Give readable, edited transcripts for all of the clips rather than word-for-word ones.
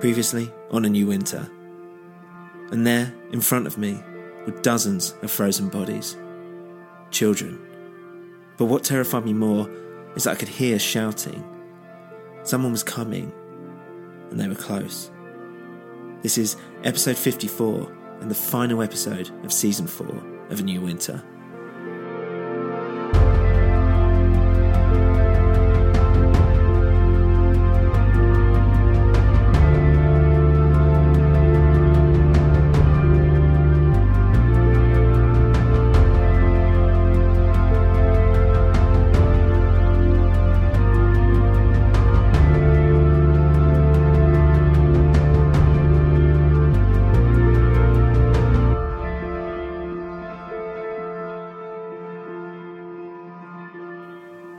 Previously on A New Winter. And there, in front of me, were dozens of frozen bodies. Children. But what terrified me more is that I could hear shouting. Someone was coming, and they were close. This is episode 54, and the final episode of season 4 of A New Winter.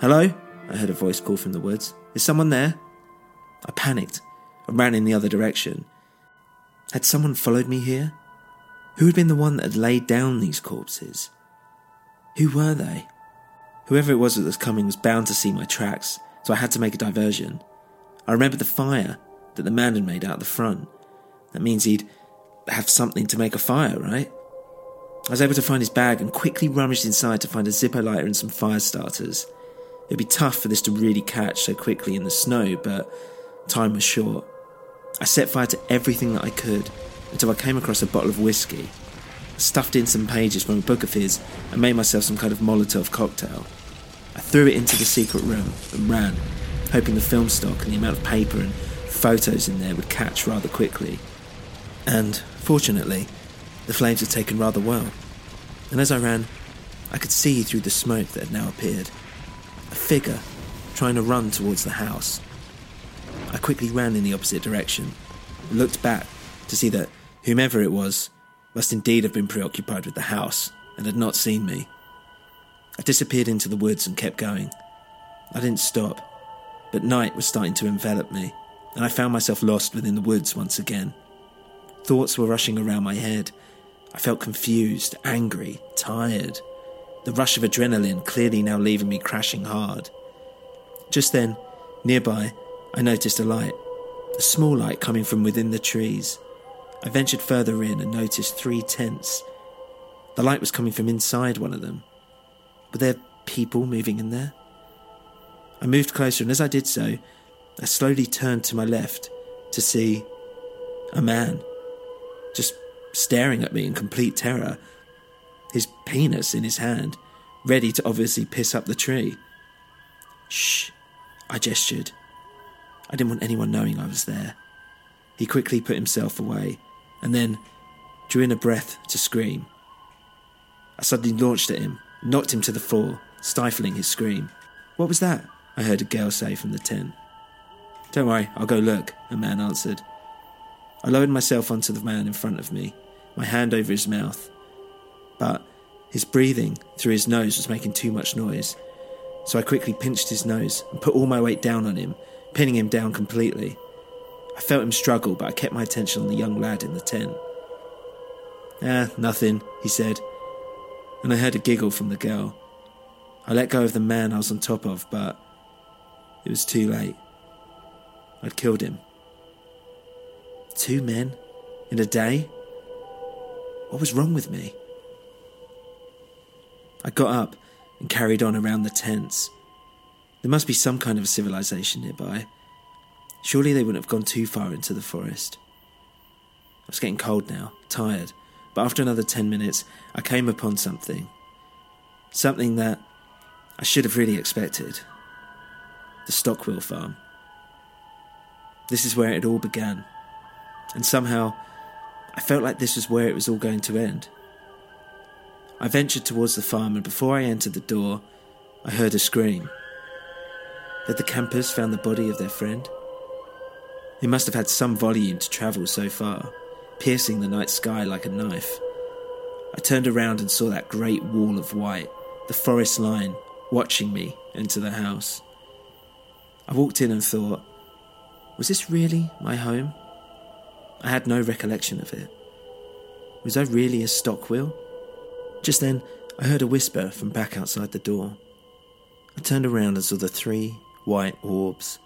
Hello? I heard a voice call from the woods. Is someone there? I panicked and ran in the other direction. Had someone followed me here? Who had been the one that had laid down these corpses? Who were they? Whoever it was that was coming was bound to see my tracks, so I had to make a diversion. I remembered the fire that the man had made out the front. That means he'd have something to make a fire, right? I was able to find his bag and quickly rummaged inside to find a Zippo lighter and some fire starters. It'd be tough for this to really catch so quickly in the snow, but time was short. I set fire to everything that I could until I came across a bottle of whiskey. I stuffed in some pages from a book of his and made myself some kind of Molotov cocktail. I threw it into the secret room and ran, hoping the film stock and the amount of paper and photos in there would catch rather quickly. And, fortunately, the flames had taken rather well. And as I ran, I could see through the smoke that had now appeared. A figure trying to run towards the house. I quickly ran in the opposite direction and looked back to see that whomever it was must indeed have been preoccupied with the house and had not seen me. I disappeared into the woods and kept going. I didn't stop, but night was starting to envelop me and I found myself lost within the woods once again. Thoughts were rushing around my head. I felt confused, angry, tired. The rush of adrenaline clearly now leaving me crashing hard. Just then, nearby, I noticed a light. A small light coming from within the trees. I ventured further in and noticed three tents. The light was coming from inside one of them. Were there people moving in there? I moved closer and as I did so, I slowly turned to my left to see a man just staring at me in complete terror. His penis in his hand, ready to obviously piss up the tree. Shh, I gestured. I didn't want anyone knowing I was there. He quickly put himself away, and then drew in a breath to scream. I suddenly launched at him, knocked him to the floor, stifling his scream. What was that? I heard a girl say from the tent. Don't worry, I'll go look, a man answered. I lowered myself onto the man in front of me, my hand over his mouth, but his breathing through his nose was making too much noise, so I quickly pinched his nose and put all my weight down on him, pinning him down completely. I felt him struggle, but I kept my attention on the young lad in the tent. "Ah, nothing," he said. and I heard a giggle from the girl. I let go of the man I was on top of, but it was too late. I'd killed him. 2 men in a day? What was wrong with me? I got up and carried on around the tents. There must be some kind of civilization nearby. Surely they wouldn't have gone too far into the forest. I was getting cold now, tired, but after another 10 minutes, I came upon something. Something that I should have really expected. The Stockwell Farm. This is where it all began. And somehow, I felt like this was where it was all going to end. I ventured towards the farm, and before I entered the door, I heard a scream. Had the campers found the body of their friend? It must have had some volume to travel so far, piercing the night sky like a knife. I turned around and saw that great wall of white, the forest line, watching me enter the house. I walked in and thought, was this really my home? I had no recollection of it. Was I really a Stockwell? Just then, I heard a whisper from back outside the door. I turned around and saw the 3 white orbs,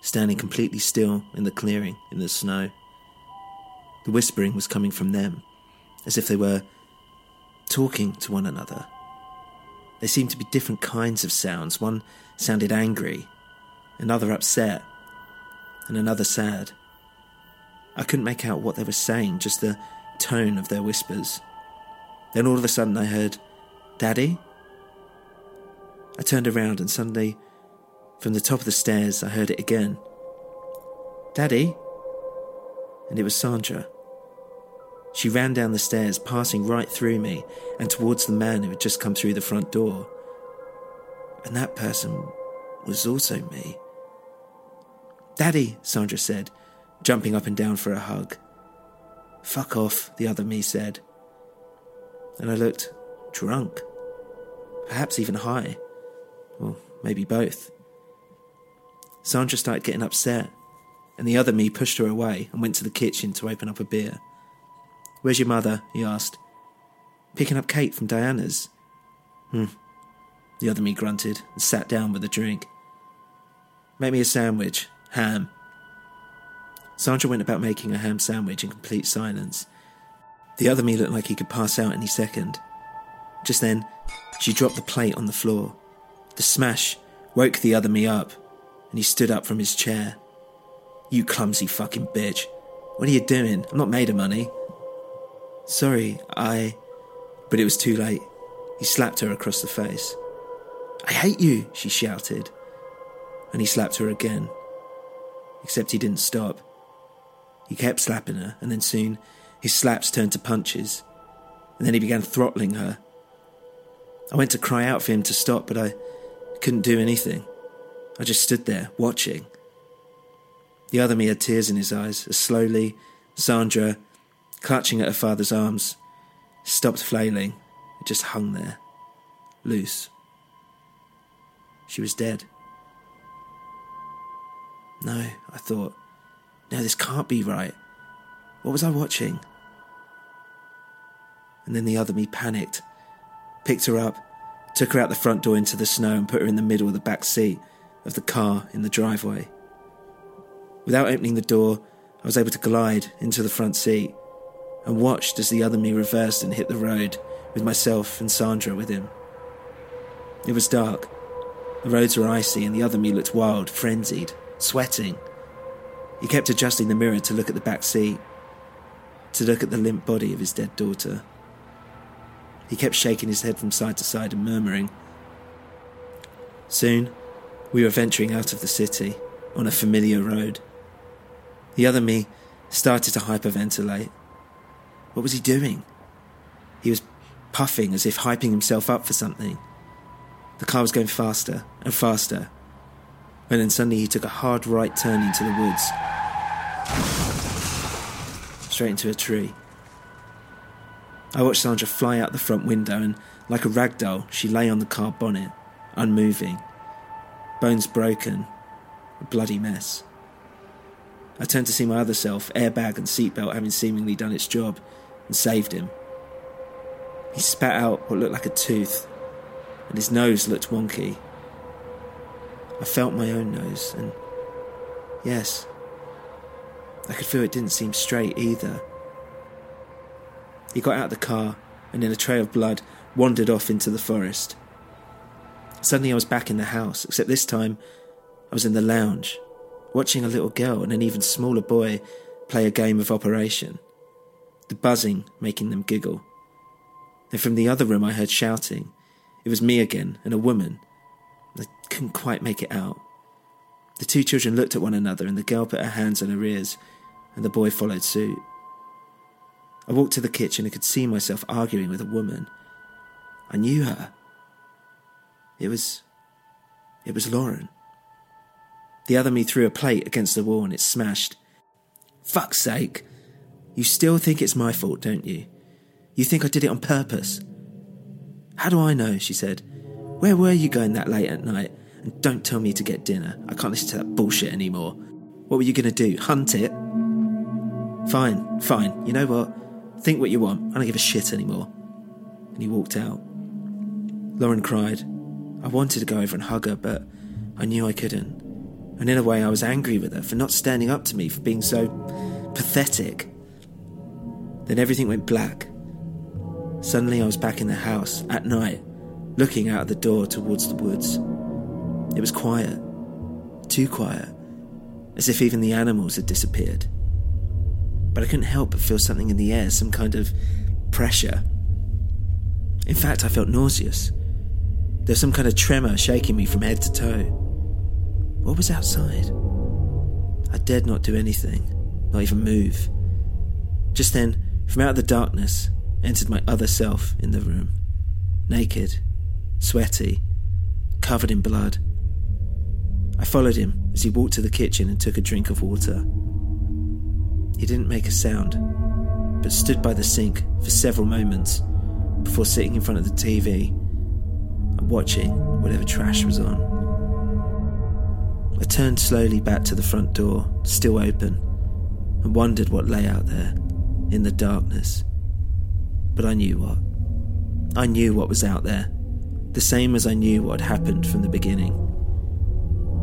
standing completely still in the clearing in the snow. The whispering was coming from them, as if they were talking to one another. There seemed to be different kinds of sounds. One sounded angry, another upset, and another sad. I couldn't make out what they were saying, just the tone of their whispers. Then all of a sudden I heard, "Daddy?" I turned around and suddenly, from the top of the stairs, I heard it again. "Daddy?" And it was Sandra. She ran down the stairs, passing right through me and towards the man who had just come through the front door. And that person was also me. "Daddy," Sandra said, jumping up and down for a hug. "Fuck off," the other me said. And I looked drunk, perhaps even high, or maybe both. Sandra started getting upset, and the other me pushed her away and went to the kitchen to open up a beer. "Where's your mother?" he asked. "Picking up Kate from Diana's." The other me grunted and sat down with a drink. "Make me a sandwich, ham." Sandra went about making a ham sandwich in complete silence. The other me looked like he could pass out any second. Just then, she dropped the plate on the floor. The smash woke the other me up, and he stood up from his chair. "You clumsy fucking bitch. What are you doing? I'm not made of money." "Sorry, I..." But it was too late. He slapped her across the face. "I hate you," she shouted. And he slapped her again. Except he didn't stop. He kept slapping her, and then soon his slaps turned to punches, and then he began throttling her. I went to cry out for him to stop, but I couldn't do anything. I just stood there, watching. The other me had tears in his eyes, as slowly Sandra, clutching at her father's arms, stopped flailing and just hung there, loose. She was dead. No, I thought. No, this can't be right. What was I watching? And then the other me panicked, picked her up, took her out the front door into the snow and put her in the middle of the back seat of the car in the driveway. Without opening the door, I was able to glide into the front seat and watched as the other me reversed and hit the road with myself and Sandra with him. It was dark. The roads were icy and the other me looked wild, frenzied, sweating. He kept adjusting the mirror to look at the back seat, to look at the limp body of his dead daughter. He kept shaking his head from side to side and murmuring. Soon, we were venturing out of the city, on a familiar road. The other me started to hyperventilate. What was he doing? He was puffing as if hyping himself up for something. The car was going faster and faster, and then suddenly he took a hard right turn into the woods, straight into a tree. I watched Sandra fly out the front window and, like a rag doll, she lay on the car bonnet, unmoving. Bones broken, a bloody mess. I turned to see my other self, airbag and seatbelt having seemingly done its job, and saved him. He spat out what looked like a tooth, and his nose looked wonky. I felt my own nose, and yes, I could feel it didn't seem straight either. He got out of the car, and in a trail of blood, wandered off into the forest. Suddenly I was back in the house, except this time I was in the lounge, watching a little girl and an even smaller boy play a game of Operation, the buzzing making them giggle. And from the other room I heard shouting. It was me again, and a woman. I couldn't quite make it out. The two children looked at one another, and the girl put her hands on her ears, and the boy followed suit. I walked to the kitchen and could see myself arguing with a woman. I knew her. It was Lauren. The other me threw a plate against the wall and it smashed. Fuck's sake. You still think it's my fault, don't you? You think I did it on purpose? How do I know, she said. Where were you going that late at night? And don't tell me to get dinner. I can't listen to that bullshit anymore. What were you going to do, hunt it? Fine, you know what? Think what you want. I don't give a shit anymore. And he walked out. Lauren cried. I wanted to go over and hug her, but I knew I couldn't. And in a way, I was angry with her for not standing up to me, for being so pathetic. Then everything went black. Suddenly I was back in the house, at night, looking out of the door towards the woods. It was quiet. Too quiet. As if even the animals had disappeared. But I couldn't help but feel something in the air, some kind of pressure. In fact, I felt nauseous. There was some kind of tremor shaking me from head to toe. What was outside? I dared not do anything, not even move. Just then, from out of the darkness, entered my other self in the room. Naked, sweaty, covered in blood. I followed him as he walked to the kitchen and took a drink of water. He didn't make a sound, but stood by the sink for several moments before sitting in front of the TV and watching whatever trash was on. I turned slowly back to the front door, still open, and wondered what lay out there in the darkness. But I knew what. I knew what was out there, the same as I knew what had happened from the beginning.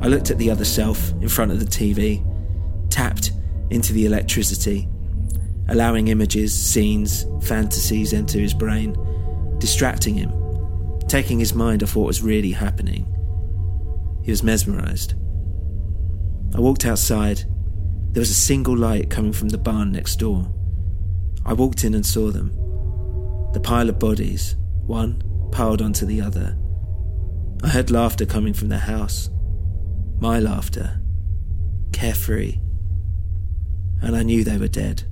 I looked at the other self in front of the TV, tapped into the electricity, allowing images, scenes, fantasies enter his brain, distracting him, taking his mind off what was really happening. He was mesmerised. I walked outside. There was a single light coming from the barn next door. I walked in and saw them. The pile of bodies, one piled onto the other. I heard laughter coming from the house. My laughter. Carefree. And I knew they were dead.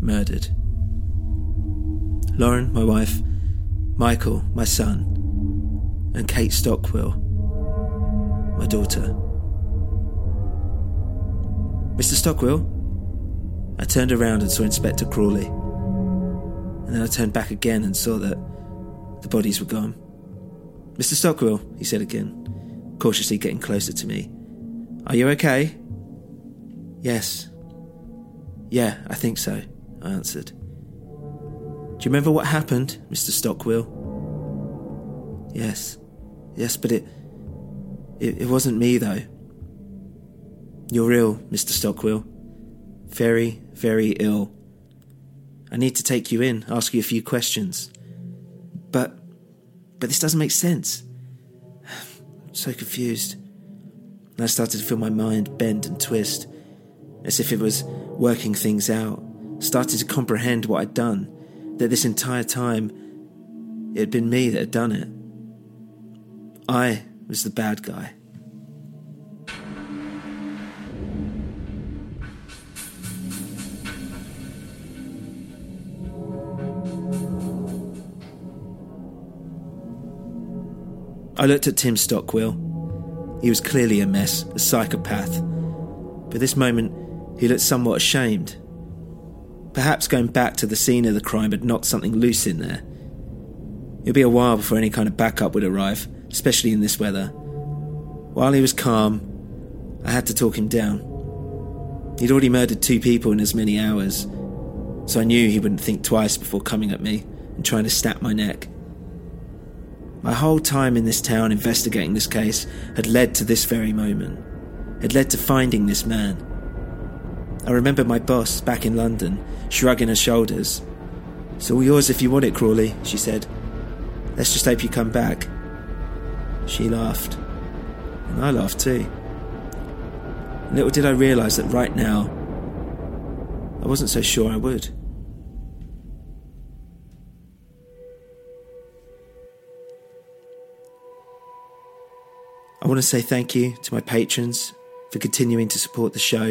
Murdered. Lauren, my wife, Michael, my son, and Kate Stockwell, my daughter. Mr. Stockwell? I turned around and saw Inspector Crawley. And then I turned back again and saw that the bodies were gone. Mr. Stockwell, he said again, cautiously getting closer to me. Are you okay? Yes. Yeah, I think so, I answered. Do you remember what happened, Mr. Stockwell? Yes, but it wasn't me, though. You're ill, Mr. Stockwell. Very, very ill. I need to take you in, ask you a few questions. But this doesn't make sense. I'm so confused. And I started to feel my mind bend and twist, as if it was working things out, started to comprehend what I'd done, that this entire time it had been me that had done it. I was the bad guy. I looked at Tim Stockwell. He was clearly a mess, a psychopath. But this moment, he looked somewhat ashamed. Perhaps going back to the scene of the crime had knocked something loose in there. It would be a while before any kind of backup would arrive, especially in this weather. While he was calm, I had to talk him down. He'd already murdered 2 people in as many hours, so I knew he wouldn't think twice before coming at me and trying to snap my neck. My whole time in this town investigating this case had led to this very moment. It led to finding this man. I remember my boss, back in London, shrugging her shoulders. "It's all yours if you want it, Crawley," she said. "Let's just hope you come back." She laughed. And I laughed too. Little did I realise that right now, I wasn't so sure I would. I want to say thank you to my patrons for continuing to support the show.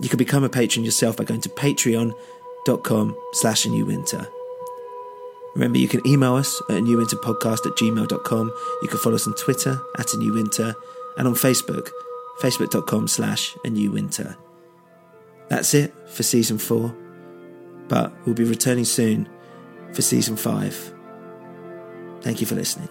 You can become a patron yourself by going to patreon.com/anewwinter. Remember, you can email us at anewwinterpodcast@gmail.com. You can follow us on Twitter @anewwinter and on Facebook, facebook.com/anewwinter. That's it for season 4, but we'll be returning soon for season 5. Thank you for listening.